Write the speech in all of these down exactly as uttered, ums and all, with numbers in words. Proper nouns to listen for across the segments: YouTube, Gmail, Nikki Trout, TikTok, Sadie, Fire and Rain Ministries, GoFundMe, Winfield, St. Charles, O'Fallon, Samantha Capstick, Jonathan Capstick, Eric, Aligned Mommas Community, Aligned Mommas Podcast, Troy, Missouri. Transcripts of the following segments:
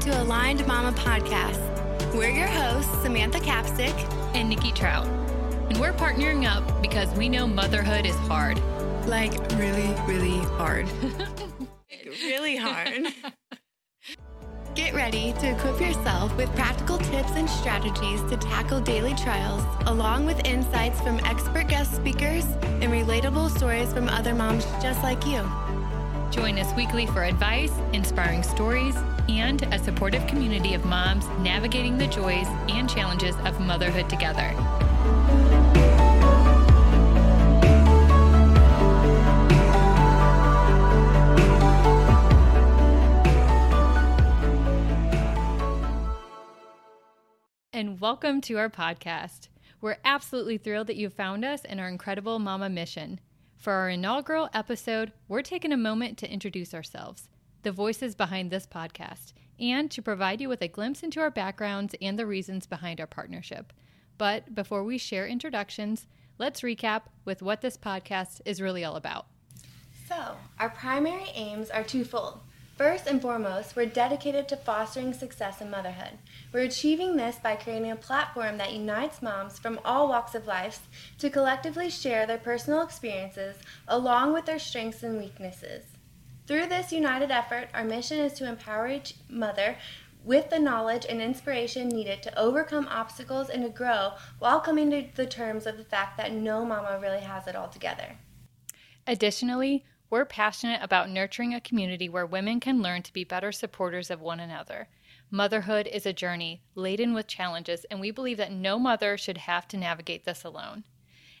to Aligned Mama Podcast. We're your hosts, Samantha Capstick and Nikki Trout. And we're partnering up because we know motherhood is hard. Like really, really hard. Really hard. Get ready to equip yourself with practical tips and strategies to tackle daily trials, along with insights from expert guest speakers and relatable stories from other moms just like you. Join us weekly for advice, inspiring stories, and a supportive community of moms navigating the joys and challenges of motherhood together. And welcome to our podcast. We're absolutely thrilled that you found us and our incredible mama mission. For our inaugural episode, we're taking a moment to introduce ourselves, the voices behind this podcast, and to provide you with a glimpse into our backgrounds and the reasons behind our partnership. But before we share introductions, let's recap with what this podcast is really all about. So, our primary aims are twofold. First and foremost, we're dedicated to fostering success in motherhood. We're achieving this by creating a platform that unites moms from all walks of life to collectively share their personal experiences along with their strengths and weaknesses. Through this united effort, our mission is to empower each mother with the knowledge and inspiration needed to overcome obstacles and to grow while coming to the terms of the fact that no mama really has it all together. Additionally, we're passionate about nurturing a community where women can learn to be better supporters of one another. Motherhood is a journey laden with challenges, and we believe that no mother should have to navigate this alone.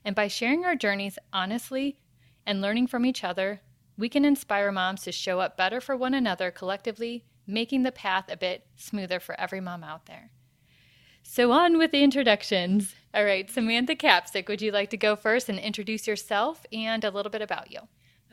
And by sharing our journeys honestly and learning from each other, we can inspire moms to show up better for one another collectively, making the path a bit smoother for every mom out there. So on with the introductions. All right, Samantha Capstick, would you like to go first and introduce yourself and a little bit about you?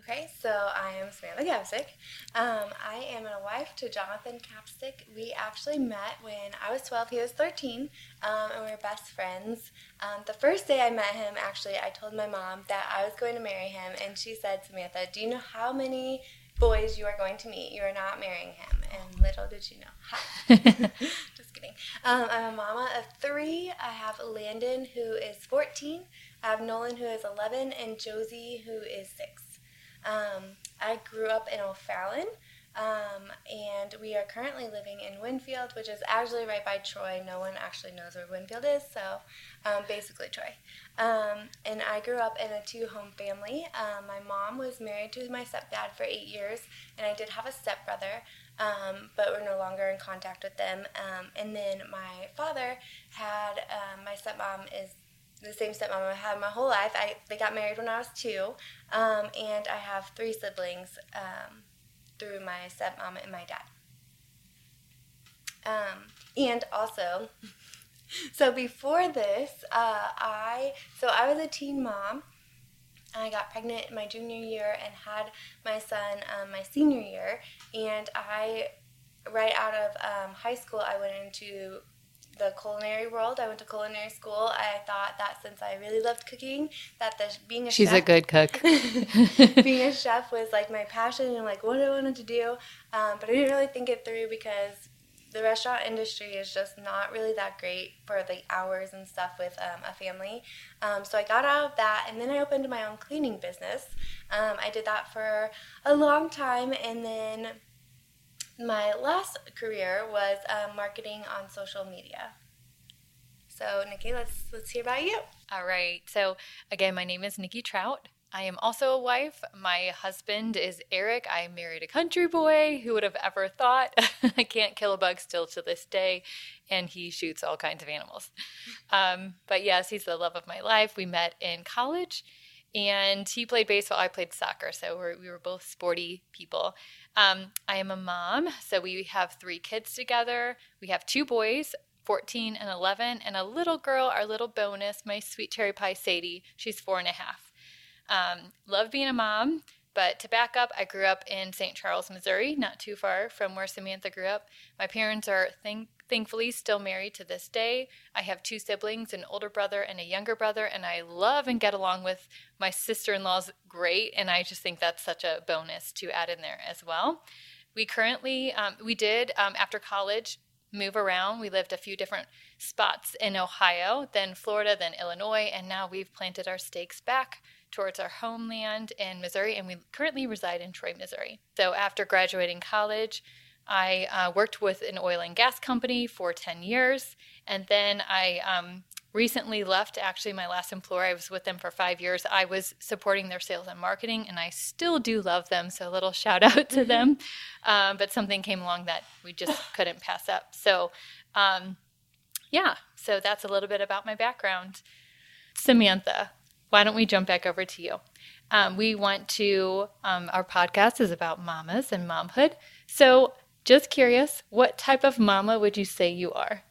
Okay, so I am Samantha Capstick. Um, I am a wife to Jonathan Capstick. We actually met when I was twelve, he was thirteen, um, and we were best friends. Um, the first day I met him, actually, I told my mom that I was going to marry him, and she said, Samantha, do you know how many boys you are going to meet? You are not marrying him. And little did you know. Just kidding. Um, I'm a mama of three. I have Landon, who is fourteen. I have Nolan, who is eleven, and Josie, who is six. Um, I grew up in O'Fallon, um, and we are currently living in Winfield, which is actually right by Troy. No one actually knows where Winfield is, so um, basically Troy. Um, and I grew up in a two-home family. Um, my mom was married to my stepdad for eight years, and I did have a stepbrother, um, but we're no longer in contact with them. Um, and then my father had, um, my stepmom is the same stepmom I had my whole life. I They got married when I was two, um, and I have three siblings um, through my stepmom and my dad. Um, and also, so before this, uh, I so I was a teen mom. I got pregnant in my junior year and had my son um, my senior year, and I, right out of um, high school, I went into the culinary world. I went to culinary school. I thought that since I really loved cooking, that the being a She's chef... She's a good cook. Being a chef was like my passion and like what I wanted to do. Um, but I didn't really think it through because the restaurant industry is just not really that great for the hours and stuff with um, a family. Um, so I got out of that, and then I opened my own cleaning business. Um, I did that for a long time, and then my last career was uh, marketing on social media. So, Nikki, let's let's hear about you. All right. So, again, my name is Nikki Trout. I am also a wife. My husband is Eric. I married a country boy. Who would have ever thought? I can't kill a bug still to this day, and he shoots all kinds of animals. Um, but, yes, he's the love of my life. We met in college, and he played baseball. I played soccer, so we're, we were both sporty people. Um, I am a mom, so we have three kids together. We have two boys, fourteen and eleven, and a little girl, our little bonus, my sweet cherry pie, Sadie. She's four and a half. Um, love being a mom, but to back up, I grew up in Saint Charles, Missouri, not too far from where Samantha grew up. My parents are thank- thankfully still married to this day. I have two siblings, an older brother and a younger brother, and I love and get along with my sister-in-law's great, and I just think that's such a bonus to add in there as well. We currently, um, we did, um, after college, move around. We lived a few different spots in Ohio, then Florida, then Illinois, and now we've planted our stakes back towards our homeland in Missouri, and we currently reside in Troy, Missouri. So after graduating college, I uh, worked with an oil and gas company for ten years, and then I um, recently left. Actually, my last employer, I was with them for five years. I was supporting their sales and marketing, and I still do love them, so a little shout out to them. Um, but something came along that we just couldn't pass up. So, um, yeah, so that's a little bit about my background. Samantha, why don't we jump back over to you? Um, we want to, um, our podcast is about mamas and momhood. So just curious, what type of mama would you say you are?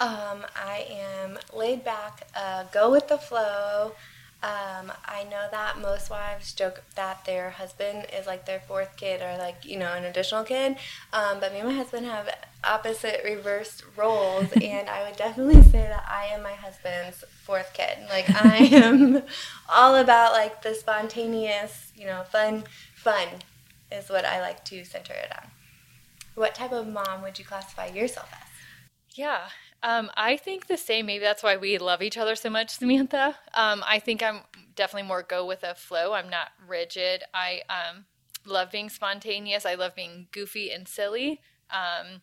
Um, I am laid back, uh, go with the flow. Um, I know that most wives joke that their husband is like their fourth kid or like, you know, an additional kid. Um, but me and my husband have opposite reversed roles, and I would definitely say that I am my husband's fourth kid. Like, I am all about like the spontaneous, you know, fun, fun is what I like to center it on. What type of mom would you classify yourself as? Yeah, um, I think the same. Maybe that's why we love each other so much, Samantha. Um, I think I'm definitely more go with a flow. I'm not rigid. I um, love being spontaneous. I love being goofy and silly. Um,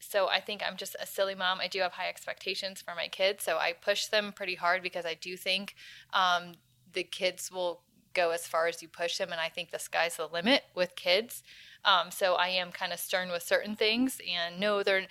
so I think I'm just a silly mom. I do have high expectations for my kids, so I push them pretty hard because I do think um, the kids will go as far as you push them, and I think the sky's the limit with kids. Um, so I am kind of stern with certain things, and no, they're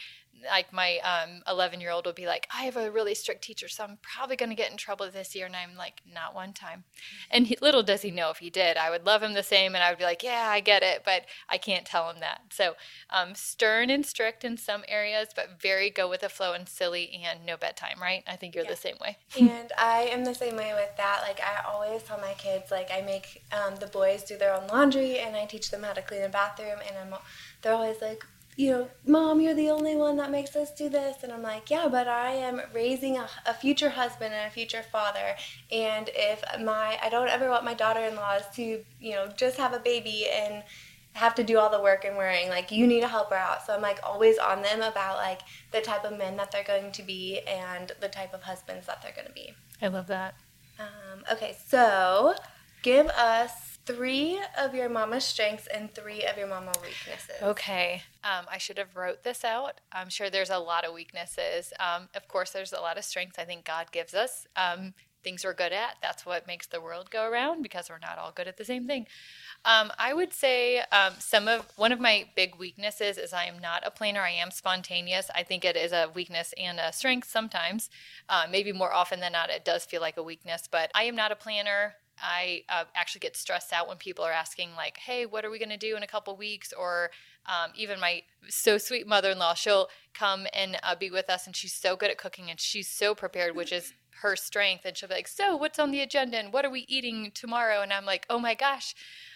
like my um, eleven-year-old will be like, I have a really strict teacher, so I'm probably going to get in trouble this year. And I'm like, not one time. And he, little does he know if he did, I would love him the same. And I would be like, yeah, I get it, but I can't tell him that. So um, stern and strict in some areas, but very go with the flow and silly and no bedtime, right? I think you're yeah. the same way. And I am the same way with that. Like, I always tell my kids, like, I make um, the boys do their own laundry, and I teach them how to clean the bathroom. And I'm, they're always like, you know, Mom, you're the only one that makes us do this. And I'm like, yeah, but I am raising a, a future husband and a future father. And if my, I don't ever want my daughter-in-laws to, you know, just have a baby and have to do all the work and worrying. Like, you need to help her out. So I'm like always on them about like the type of men that they're going to be and the type of husbands that they're going to be. I love that. Um, okay, so give us three of your mama's strengths and three of your mama weaknesses. Okay. Um, I should have wrote this out. I'm sure there's a lot of weaknesses. Um, of course, there's a lot of strengths I think God gives us, um, things we're good at. That's what makes the world go around because we're not all good at the same thing. Um, I would say um, some of one of my big weaknesses is I am not a planner. I am spontaneous. I think it is a weakness and a strength sometimes. Uh, maybe more often than not, it does feel like a weakness, but I am not a planner. I uh, actually get stressed out when people are asking like, hey, what are we going to do in a couple weeks? Or um, even my so sweet mother-in-law, she'll come and uh, be with us, and she's so good at cooking and she's so prepared, which is her strength. And she'll be like, so what's on the agenda and what are we eating tomorrow? And I'm like, oh my gosh,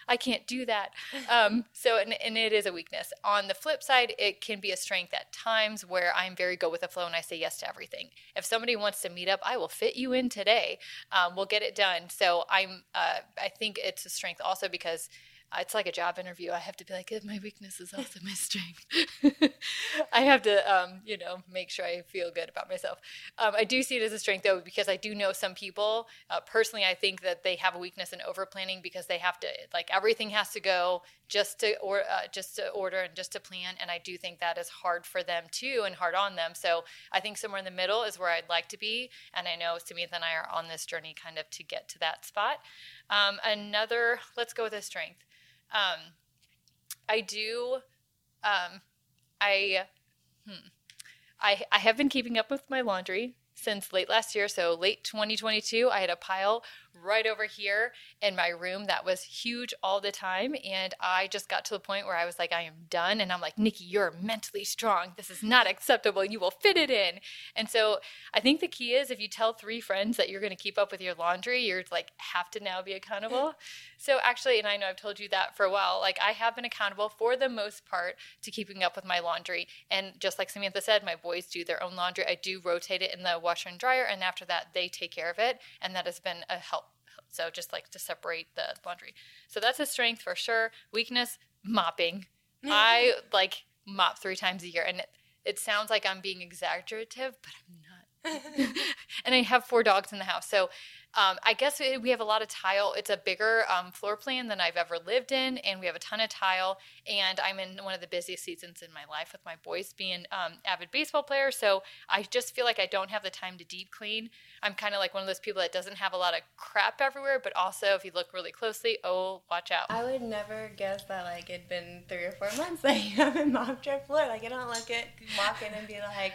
I can't do that. Um, so, and, and it is a weakness. On the flip side, it can be a strength at times where I'm very go with the flow and I say yes to everything. If somebody wants to meet up, I will fit you in today. Um, we'll get it done. So I'm, uh, I think it's a strength also because it's like a job interview. I have to be like, my weakness is also my strength. I have to, um, you know, make sure I feel good about myself. Um, I do see it as a strength, though, because I do know some people, uh, personally, I think that they have a weakness in over-planning because they have to, like, everything has to go just to or uh, just to order and just to plan. And I do think that is hard for them, too, and hard on them. So I think somewhere in the middle is where I'd like to be. And I know Samantha and I are on this journey kind of to get to that spot. Um, another, let's go with a strength. Um, I do, um, I, hmm, I, I have been keeping up with my laundry since late last year. So late twenty twenty-two, I had a pile right over here in my room that was huge all the time. And I just got to the point where I was like, I am done. And I'm like, Nikki, you're mentally strong. This is not acceptable. You will fit it in. And so I think the key is if you tell three friends that you're going to keep up with your laundry, you're like, have to now be accountable. So actually, and I know I've told you that for a while, like I have been accountable for the most part to keeping up with my laundry. And just like Samantha said, my boys do their own laundry. I do rotate it in the washer and dryer, and after that they take care of it, and that has been a help. So just like to separate the laundry. So that's a strength for sure. Weakness, mopping. I like mop three times a year, and it, it sounds like I'm being exaggerative, but I'm not. And I have four dogs in the house. So um, I guess we, we have a lot of tile. It's a bigger um, floor plan than I've ever lived in, and we have a ton of tile. And I'm in one of the busiest seasons in my life with my boys being um, avid baseball players. So I just feel like I don't have the time to deep clean. I'm kind of like one of those people that doesn't have a lot of crap everywhere, but also if you look really closely, oh, watch out. I would never guess that like it'd been three or four months that you haven't mopped your floor. Like I don't look at walking and be like,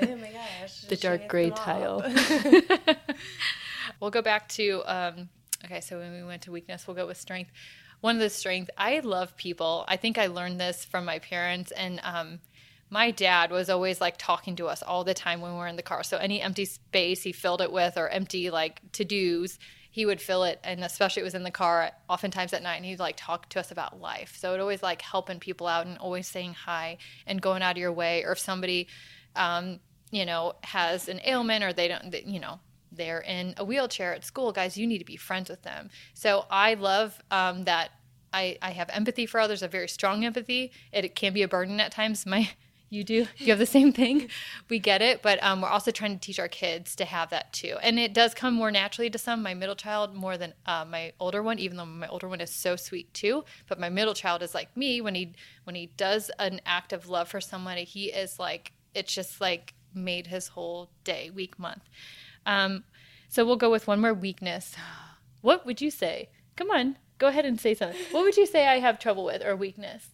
oh my gosh. The dark gray tile. We'll go back to um okay so when we went to weakness, we'll go with strength. One of the strength, I love people. I think I learned this from my parents, and um my dad was always like talking to us all the time when we were in the car. So any empty space he filled it with, or empty like to-dos, he would fill it, and especially it was in the car oftentimes at night, and he'd like talk to us about life. So it always like helping people out and always saying hi and going out of your way, or if somebody um you know, has an ailment, or they don't, you know, they're in a wheelchair at school, guys, you need to be friends with them. So I love um, that I, I have empathy for others, a very strong empathy. It, it can be a burden at times. My, you do, you have the same thing. We get it. But um, we're also trying to teach our kids to have that too. And it does come more naturally to some, my middle child more than uh, my older one, even though my older one is so sweet too. But my middle child is like me. When he, when he does an act of love for somebody, he is like, it's just like, made his whole day, week, month. Um, so we'll go with one more weakness. What would you say? Come on, go ahead and say something. What would you say I have trouble with, or weakness?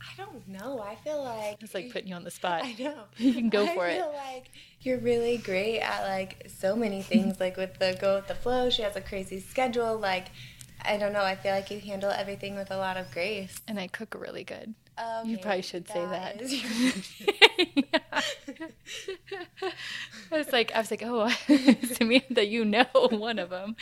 I don't know. I feel like it's like putting you on the spot. I know. You can go for it. I feel like you're really great at like so many things, like with the go with the flow. She has a crazy schedule. Like, I don't know. I feel like you handle everything with a lot of grace. And I cook really good. Okay, you probably should that say that. Is- I was like, I was like, oh, Samantha, you know, one of them.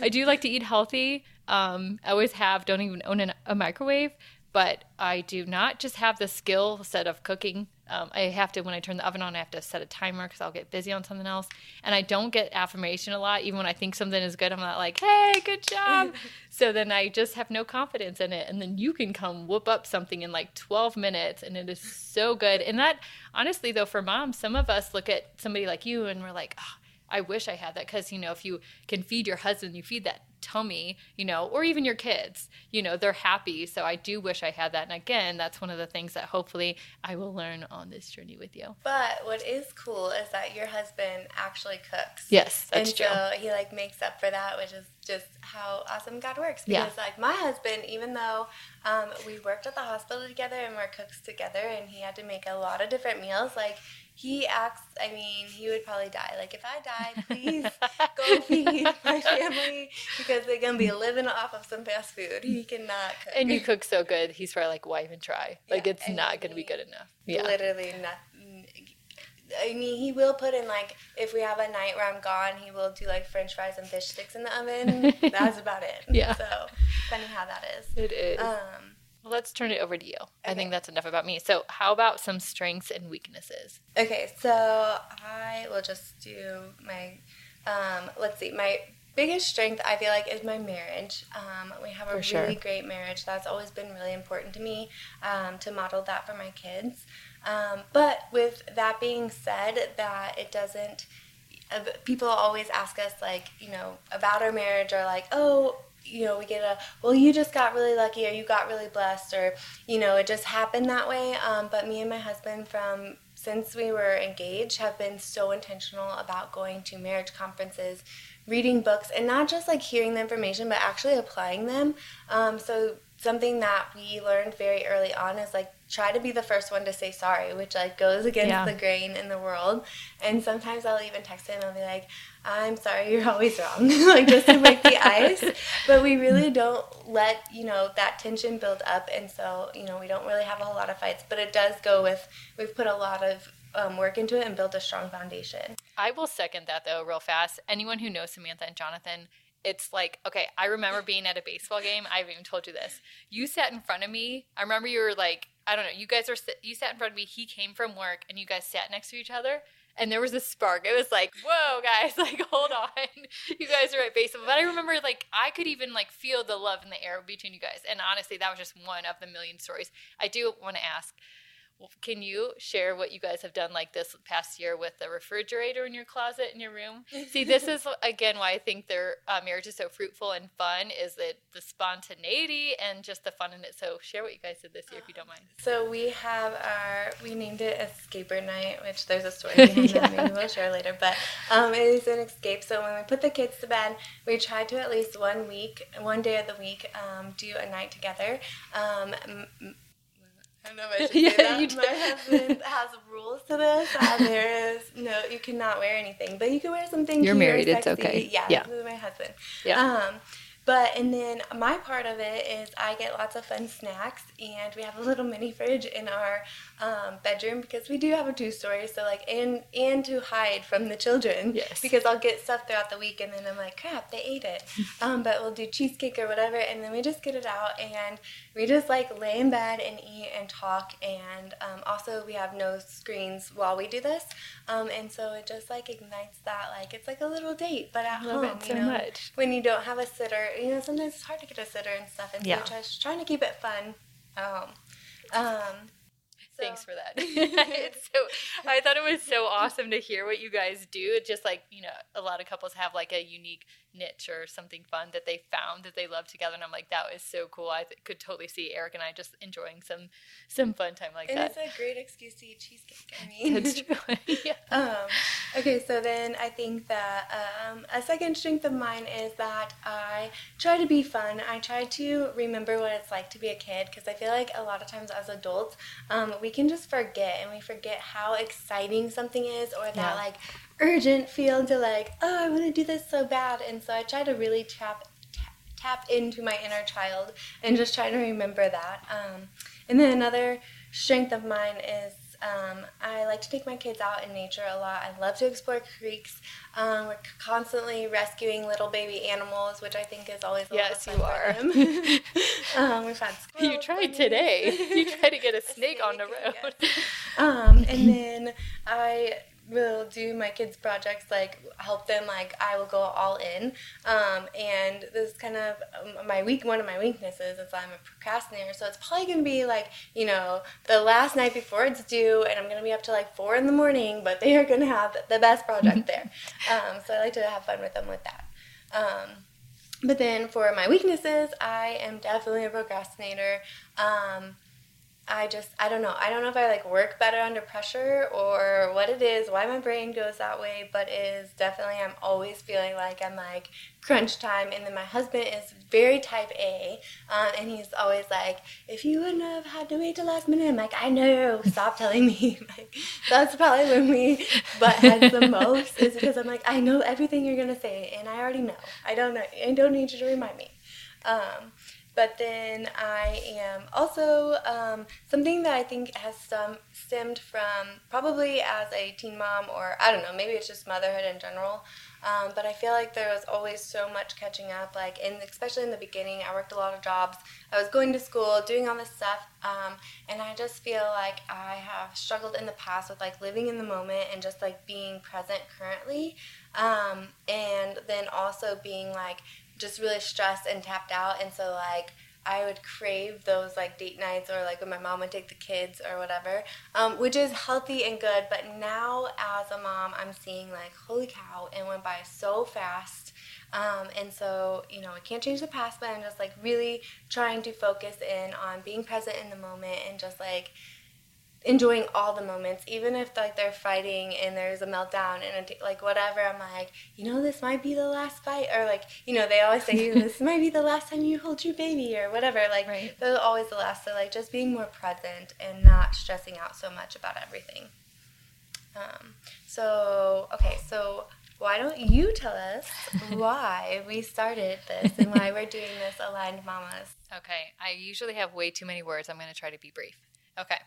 I do like to eat healthy. Um, I always have. Don't even own an, a microwave, but I do not just have the skill set of cooking. Um, I have to, when I turn the oven on, I have to set a timer because I'll get busy on something else. And I don't get affirmation a lot. Even when I think something is good, I'm not like, hey, good job. So then I just have no confidence in it. And then you can come whoop up something in like twelve minutes, and it is so good. And that, honestly, though, for moms, some of us look at somebody like you and we're like, oh, I wish I had that. Because, you know, if you can feed your husband, you feed that tummy, you know, or even your kids, you know, they're happy. So I do wish I had that. And again, that's one of the things that hopefully I will learn on this journey with you. But what is cool is that your husband actually cooks. Yes, that's true. And so he like makes up for that, which is just how awesome God works. Because yeah. like my husband, even though um, we worked at the hospital together and we're cooks together, and he had to make a lot of different meals, like he acts, I mean, he would probably die. Like, if I died, please go feed my family, because they're going to be living off of some fast food. He cannot cook. And you cook so good, he's probably like, why even try? Like, yeah, it's not going to be good enough. Yeah. Literally nothing. I mean, he will put in, like, if we have a night where I'm gone, he will do, like, french fries and fish sticks in the oven. That's about it. Yeah. So, funny how that is. It is. Um. Well, let's turn it over to you. Okay. I think that's enough about me. So how about some strengths and weaknesses? Okay, so I will just do my, um, let's see, my biggest strength I feel like is my marriage. Um, we have a for sure. really great marriage. That's always been really important to me, um, to model that for my kids. Um, but with that being said, that it doesn't, uh, people always ask us, like, you know, about our marriage, or like, oh, you know, we get a, well, you just got really lucky, or you got really blessed, or, you know, it just happened that way. Um, but me and my husband from since we were engaged have been so intentional about going to marriage conferences, reading books, and not just like hearing the information, but actually applying them. Um, so something that we learned very early on is like, try to be the first one to say sorry, which like goes against yeah. the grain in the world. And sometimes I'll even text him and I'll be like, I'm sorry, you're always wrong, like just to break the ice. But we really don't let, you know, that tension build up. And so, you know, we don't really have a whole lot of fights, but it does go with, we've put a lot of um, work into it and built a strong foundation. I will second that though, real fast. Anyone who knows Samantha and Jonathan, it's like, okay, I remember being at a baseball game. I haven't even told you this. You sat in front of me. I remember you were like, I don't know. You guys are, you sat in front of me. He came from work and you guys sat next to each other. And there was a spark. It was like, whoa, guys, like, hold on. You guys are at baseball. But I remember, like, I could even, like, feel the love in the air between you guys. And honestly, that was just one of the million stories. I do want to ask, can you share what you guys have done, like, this past year with the refrigerator in your closet in your room? See, this is, again, why I think their uh, marriage is so fruitful and fun, is that the spontaneity and just the fun in it. So share what you guys did this year, if you don't mind. So we have our, we named it Escaper Night, which there's a story behind yeah. that maybe we'll share later. But um, it is an escape. So when we put the kids to bed, we tried to at least one week, one day of the week, um, do a night together. Um m- I don't know if I should yeah, say that. You did. My husband has rules to this. Uh, there is no, you cannot wear anything, but you can wear something. You're cute, married, it's okay. Yeah, yeah. This is my husband. Yeah. Um, but, and then my part of it is I get lots of fun snacks, and we have a little mini fridge in our um, bedroom because we do have a two-story, so like, and and to hide from the children. Yes. Because I'll get stuff throughout the week, and then I'm like, crap, they ate it. um, but we'll do cheesecake or whatever, and then we just get it out, and we just like lay in bed and eat and talk, and um, also we have no screens while we do this, um, and so it just like ignites that, like, it's like a little date, but at home, you know, much. When you don't have a sitter. You know, sometimes it's hard to get a sitter and stuff, and so yeah. I'm trying to keep it fun at home. Um, so. Thanks for that. It's so, I thought it was so awesome to hear what you guys do. It's just like, you know, a lot of couples have like a unique niche or something fun that they found that they love together, and I'm like, that was so cool. I th- could totally see Eric and I just enjoying some some fun time like and that. It's a great excuse to eat cheesecake. I mean, that's true. yeah. Um, okay, so then I think that um, a second strength of mine is that I try to be fun. I try to remember what it's like to be a kid, because I feel like a lot of times as adults, um, we can just forget, and we forget how exciting something is, or that yeah. like urgent feel to like, oh, I want to do this so bad. And so I try to really tap tap, tap into my inner child and just try to remember that. Um, and then another strength of mine is um, I like to take my kids out in nature a lot. I love to explore creeks. Um, we're constantly rescuing little baby animals, which I think is always a yes, lot of fun. Yes, you are. um, we've had squirrels. You tried today. You tried to get a, a snake, snake on the road. Um, and then I... will do my kids' projects, like help them, like I will go all in. Um, and this is kind of my weak, one of my weaknesses is I'm a procrastinator. So it's probably going to be like, you know, the last night before it's due, and I'm going to be up to like four in the morning, but they are going to have the best project there. Um, so I like to have fun with them with that. Um, but then for my weaknesses, I am definitely a procrastinator. Um, I just, I don't know. I don't know if I like work better under pressure or what it is, why my brain goes that way, but it is definitely, I'm always feeling like I'm like crunch time. And then my husband is very type A, um, and he's always like, if you wouldn't have had to wait till last minute, I'm like, I know, stop telling me. Like, that's probably when we butt heads the most, is because I'm like, I know everything you're going to say, and I already know. I don't know. I don't need you to remind me. Um, But then I am also um, something that I think has some stemmed from probably as a teen mom, or I don't know, maybe it's just motherhood in general. Um, but I feel like there was always so much catching up, like, and especially in the beginning, I worked a lot of jobs. I was going to school, doing all this stuff, um, and I just feel like I have struggled in the past with, like, living in the moment and just, like, being present currently, um, and then also being, like, just really stressed and tapped out. And so like I would crave those like date nights, or like when my mom would take the kids or whatever, um, which is healthy and good. But now as a mom, I'm seeing like, holy cow, it went by so fast. Um, and so, you know, I can't change the past, but I'm just like really trying to focus in on being present in the moment and just like enjoying all the moments, even if like they're fighting and there's a meltdown and a, like whatever, I'm like, you know, this might be the last fight, or like, you know, they always say this might be the last time you hold your baby or whatever, like right. They're always the last. So like just being more present and not stressing out so much about everything. Um, so okay, so why don't you tell us why we started this and why we're doing this Aligned Mommas? Okay, I usually have way too many words. I'm going to try to be brief. Okay.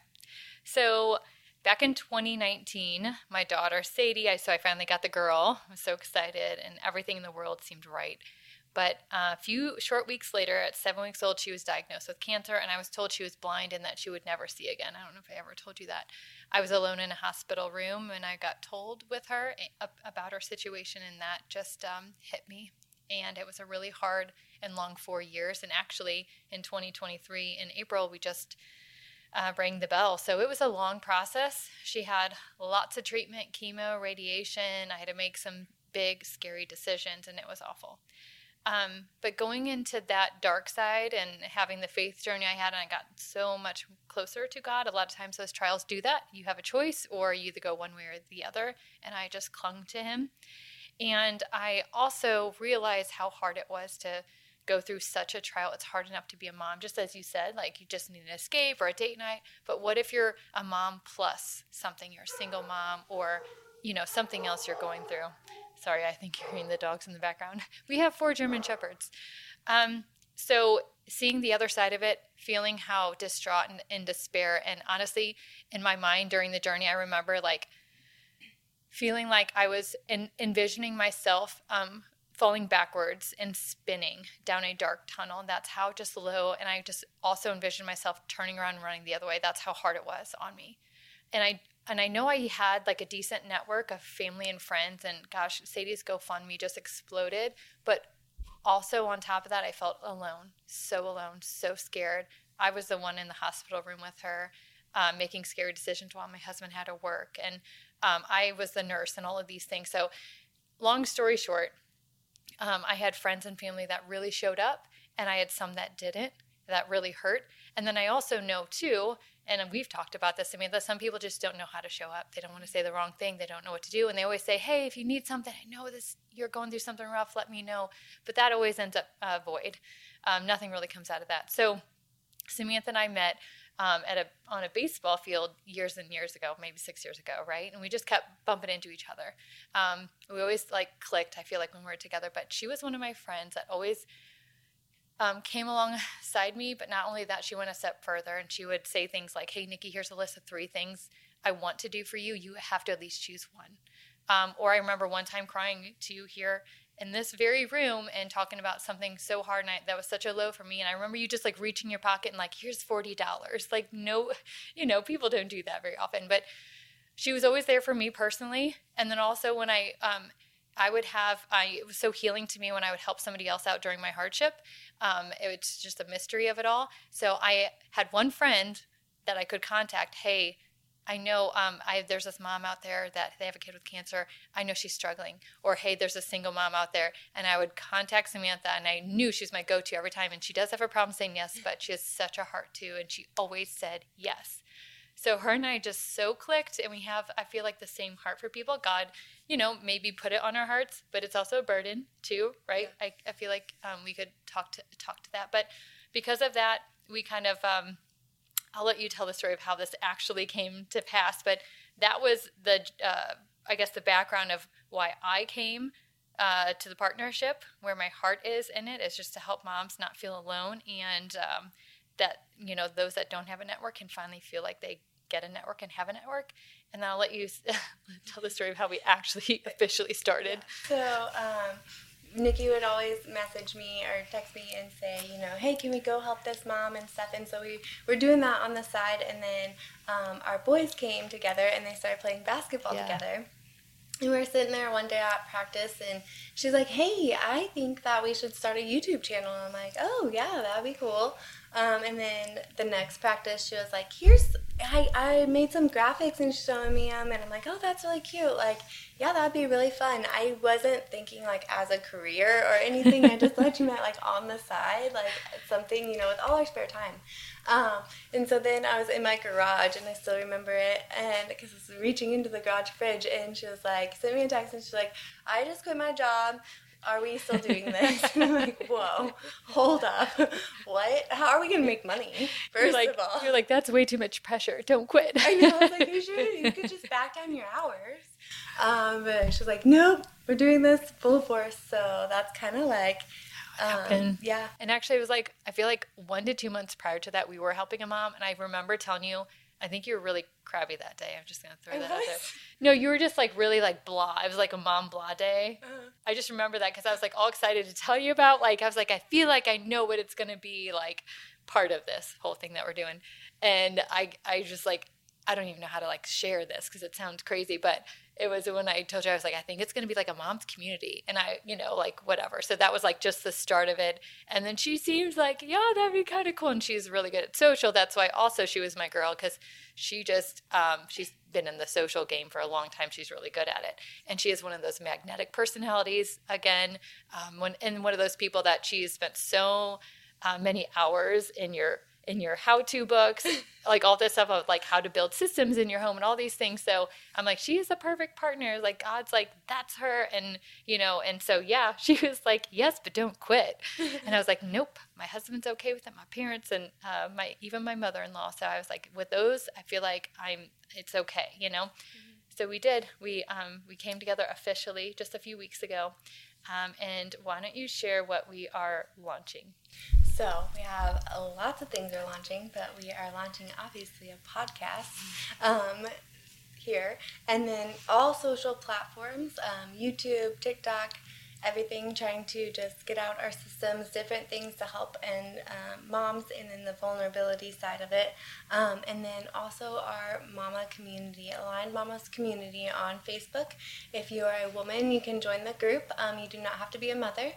So back in twenty nineteen, my daughter Sadie, I, so I finally got the girl. I was so excited, and everything in the world seemed right. But uh, a few short weeks later, at seven weeks old, she was diagnosed with cancer, and I was told she was blind and that she would never see again. I don't know if I ever told you that. I was alone in a hospital room, and I got told with her about her situation, and that just um, hit me. And it was a really hard and long four years. And actually, in twenty twenty-three, in April, we just uh, rang the bell. So it was a long process. She had lots of treatment, chemo, radiation. I had to make some big, scary decisions, and it was awful. Um, but going into that dark side and having the faith journey I had, and I got so much closer to God. A lot of times those trials do that. You have a choice, or you either go one way or the other. And I just clung to him. And I also realized how hard it was to go through such a trial. It's hard enough to be a mom, just as you said, like you just need an escape or a date night. But what if you're a mom plus something? You're a single mom, or, you know, something else you're going through. Sorry, I think you're hearing the dogs in the background. We have four German Shepherds. Um, so seeing the other side of it, feeling how distraught and in despair, and honestly, in my mind during the journey, I remember like feeling like I was en- envisioning myself um, falling backwards and spinning down a dark tunnel. And that's how just low, and I just also envisioned myself turning around and running the other way. That's how hard it was on me. And I And I know I had like a decent network of family and friends, and gosh, Sadie's GoFundMe just exploded. But also on top of that, I felt alone, so alone, so scared. I was the one in the hospital room with her, uh, making scary decisions while my husband had to work. And um, I was the nurse and all of these things. So long story short, um, I had friends and family that really showed up, and I had some that didn't. That really hurt. And then I also know too, and we've talked about this, I mean, that some people just don't know how to show up. They don't want to say the wrong thing. They don't know what to do. And they always say, hey, if you need something, I know this, you're going through something rough, let me know. But that always ends up uh, void. Um, nothing really comes out of that. So Samantha and I met um, at a on a baseball field years and years ago, maybe six years ago, right? And we just kept bumping into each other. Um, we always like clicked, I feel like, when we were together. But she was one of my friends that always Um, came alongside me, but not only that, she went a step further, and she would say things like, hey, Nikki, here's a list of three things I want to do for you. You have to at least choose one. Um, or I remember one time crying to you here in this very room and talking about something so hard, and I, that was such a low for me. And I remember you just like reaching your pocket and like, here's forty dollars. Like, no, you know, people don't do that very often, but she was always there for me personally. And then also when I, um, I would have, I, it was so healing to me when I would help somebody else out during my hardship. Um, it was just a mystery of it all. So I had one friend that I could contact. Hey, I know um, I, there's this mom out there that they have a kid with cancer. I know she's struggling. Or, hey, there's a single mom out there. And I would contact Samantha, and I knew she was my go-to every time. And she does have a problem saying yes, but she has such a heart too. And she always said yes. So her and I just so clicked, and we have, I feel like, the same heart for people. God, you know, maybe put it on our hearts, but it's also a burden too, right? Yeah. I, I feel like um, we could talk to talk to that. But because of that, we kind of, um, I'll let you tell the story of how this actually came to pass. But that was the, uh, I guess, the background of why I came uh, to the partnership, where my heart is in it, is just to help moms not feel alone, and um that, you know, those that don't have a network can finally feel like they get a network and have a network. And then I'll let you tell the story of how we actually officially started. Yeah. So um, Nikki would always message me or text me and say, you know, hey, can we go help this mom and stuff? And so we were doing that on the side. And then um, our boys came together and they started playing basketball yeah. together. And we were sitting there one day at practice, and she's like, hey, I think that we should start a YouTube channel. And I'm like, oh, yeah, that'd be cool. Um, and then the next practice, she was like, here's, I, I made some graphics, and she's showing me them, and I'm like, oh, that's really cute. Like, yeah, that'd be really fun. I wasn't thinking, like, as a career or anything. I just thought you meant, like, on the side, like, something, you know, with all our spare time. Um, and so then I was in my garage, and I still remember it, and because I was reaching into the garage fridge, and she was like, sent me a text, and she's like, I just quit my job. Are we still doing this? And I'm like, whoa, hold up. What? How are we going to make money, first like, of all? You're like, that's way too much pressure. Don't quit. I know. I was like, you should. You could just back down your hours. Um, but she's like, nope, we're doing this full force. So that's kind of like, um, yeah. And actually, it was like, I feel like one to two months prior to that, we were helping a mom. And I remember telling you, I think you were really crabby that day. I'm just going to throw I that was? out there. No, you were just like really like blah. It was like a mom blah day. Uh-huh. I just remember that because I was like all excited to tell you about. Like I was like, I feel like I know what it's going to be like part of this whole thing that we're doing. And I, I just like, I don't even know how to like share this because it sounds crazy, but it was when I told you, I was like, I think it's going to be like a mom's community. And I, you know, like whatever. So that was like just the start of it. And then she seems like, yeah, that'd be kind of cool. And she's really good at social. That's why also she was my girl, because she just, um, she's been in the social game for a long time. She's really good at it. And she is one of those magnetic personalities again. Um, when, and one of those people that she's spent so uh, many hours in your in your how-to books, like all this stuff of like how to build systems in your home and all these things. So I'm like, she is the perfect partner. Like God's like, that's her. And, you know, and so, yeah, she was like, yes, but don't quit. And I was like, nope, my husband's okay with it. My parents and uh, my, even my mother-in-law. So I was like, with those, I feel like I'm, it's okay. You know? Mm-hmm. So we did, we, um, we came together officially just a few weeks ago. Um, and why don't you share what we are launching? So we have lots of things we're launching, but we are launching, obviously, a podcast um, here. And then all social platforms, um, YouTube, TikTok, everything, trying to just get out our systems, different things to help and um, moms, and then the vulnerability side of it. Um, and then also our mama community, Aligned Mommas Community on Facebook. If you are a woman, you can join the group. Um, you do not have to be a mother,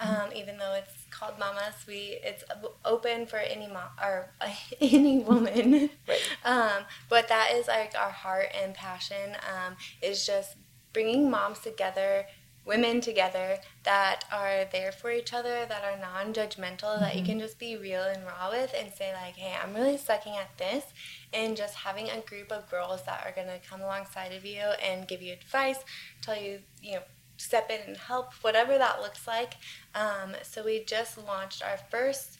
um, even though it's called Mamas. We it's open for any mom or uh, any woman. Right. Um, but that is like our heart and passion um, is just bringing moms together, women together that are there for each other, that are non-judgmental, mm-hmm. that you can just be real and raw with and say like, hey, I'm really sucking at this, and just having a group of girls that are going to come alongside of you and give you advice, tell you, you know, step in and help, whatever that looks like. Um, so we just launched our first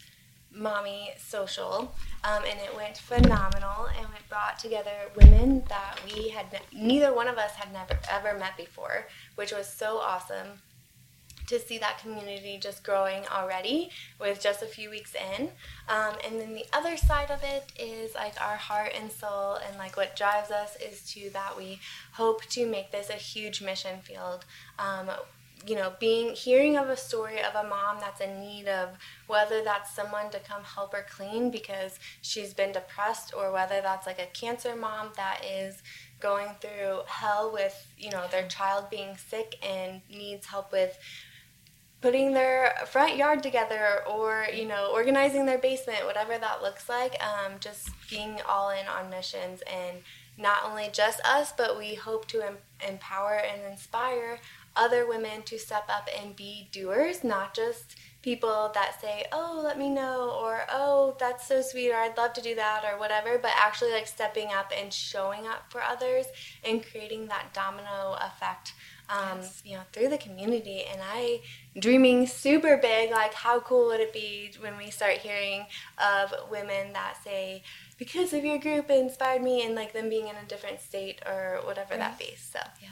mommy social, um, and it went phenomenal, and we brought together women that we had ne- neither one of us had never ever met before, which was so awesome to see that community just growing already with just a few weeks in. Um, and then the other side of it is like our heart and soul, and like what drives us is to that we hope to make this a huge mission field. Um, you know, being, hearing of a story of a mom that's in need of, whether that's someone to come help her clean because she's been depressed, or whether that's like a cancer mom that is going through hell with, you know, their child being sick and needs help with putting their front yard together, or, you know, organizing their basement, whatever that looks like, um, just being all in on missions. And not only just us, but we hope to em- empower and inspire other women to step up and be doers, not just people that say, oh, let me know, or, oh, that's so sweet, or I'd love to do that, or whatever, but actually like stepping up and showing up for others and creating that domino effect, um, yes. you know, through the community. And I dreaming super big, like how cool would it be when we start hearing of women that say, because of your group it inspired me, and like them being in a different state or whatever right. that be. So yeah.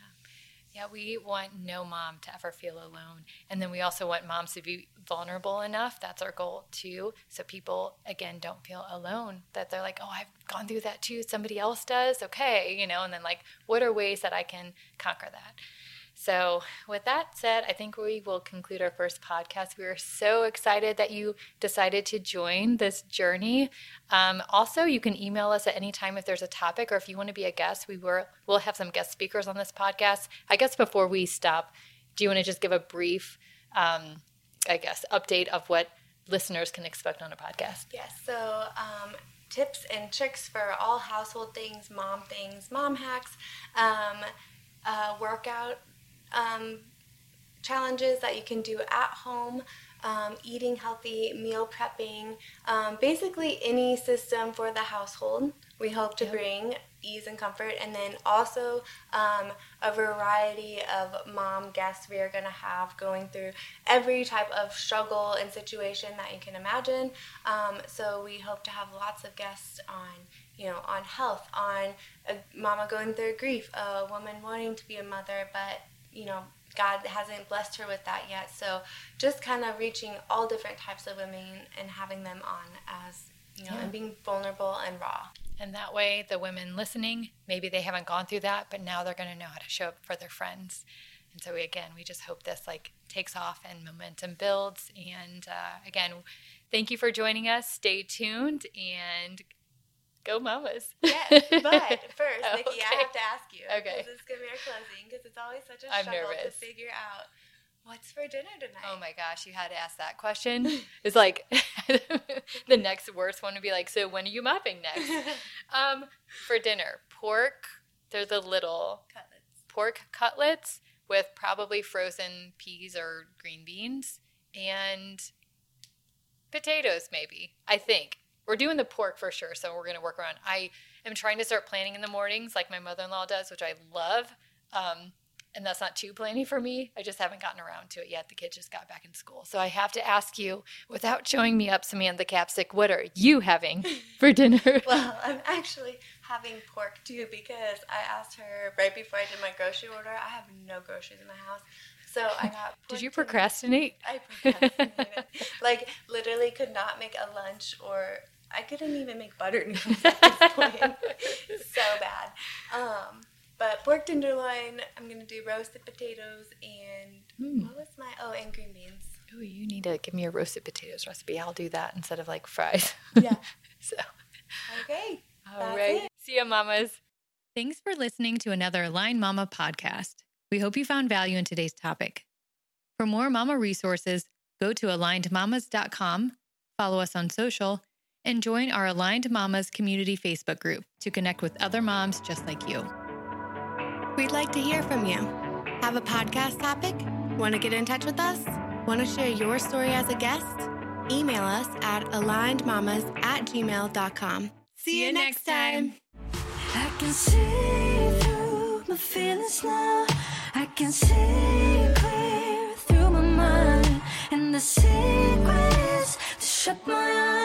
Yeah, we want no mom to ever feel alone. And then we also want moms to be vulnerable enough. That's our goal too. So people, again, don't feel alone, that they're like, oh, I've gone through that too. Somebody else does. Okay. You know, and then like, what are ways that I can conquer that? So with that said, I think we will conclude our first podcast. We are so excited that you decided to join this journey. Um, also, you can email us at any time if there's a topic, or if you want to be a guest. We were, we'll have some guest speakers on this podcast. I guess before we stop, do you want to just give a brief, um, I guess, update of what listeners can expect on a podcast? Yes. So um, tips and tricks for all household things, mom things, mom hacks, um, uh, workout Um, challenges that you can do at home, um, eating healthy, meal prepping, um, basically any system for the household. We hope to bring ease and comfort, and then also um, a variety of mom guests we are going to have going through every type of struggle and situation that you can imagine. Um, so we hope to have lots of guests on, you know, on health, on a mama going through grief, a woman wanting to be a mother, but you know, God hasn't blessed her with that yet. So just kind of reaching all different types of women and having them on as you know, yeah. and being vulnerable and raw. And that way, the women listening, maybe they haven't gone through that, but now they're going to know how to show up for their friends. And so, we, again, we just hope this, like, takes off and momentum builds. And, uh, again, thank you for joining us. Stay tuned and go mamas. Yes, but first, oh, Nikki, okay. I have to ask you. Okay. Because it's going to be our closing, because it's always such a I'm struggle nervous. To figure out. What's for dinner tonight? Oh, my gosh. You had to ask that question. It's like the next worst one would be like, so when are you mopping next? um, for dinner, pork. There's a little cutlets. Pork cutlets with probably frozen peas or green beans and potatoes maybe, I think. We're doing the pork for sure, so we're going to work around. I am trying to start planning in the mornings like my mother-in-law does, which I love. Um And that's not too planning for me. I just haven't gotten around to it yet. The kids just got back in school. So I have to ask you, without showing me up, Samantha Capstick, what are you having for dinner? Well, I'm actually having pork too because I asked her right before I did my grocery order. I have no groceries in my house. So I got Did you procrastinate? I procrastinated. Like literally could not make a lunch or I couldn't even make butter noodles at this point. So bad. Um But pork tenderloin, I'm going to do roasted potatoes and mm. what was my, oh, and green beans. Oh, you need to give me a roasted potatoes recipe. I'll do that instead of like fries. Yeah. So. Okay. All right. It. See ya, mamas. Thanks for listening to another Aligned Mama podcast. We hope you found value in today's topic. For more mama resources, go to aligned mommas dot com, follow us on social, and join our Aligned Mommas Community Facebook group to connect with other moms just like you. We'd like to hear from you. Have a podcast topic? Want to get in touch with us? Want to share your story as a guest? Email us at aligned mommas at gmail dot com. See you next time. I can see through my feelings now. I can see clear through my mind. And the secret is to shut my eyes.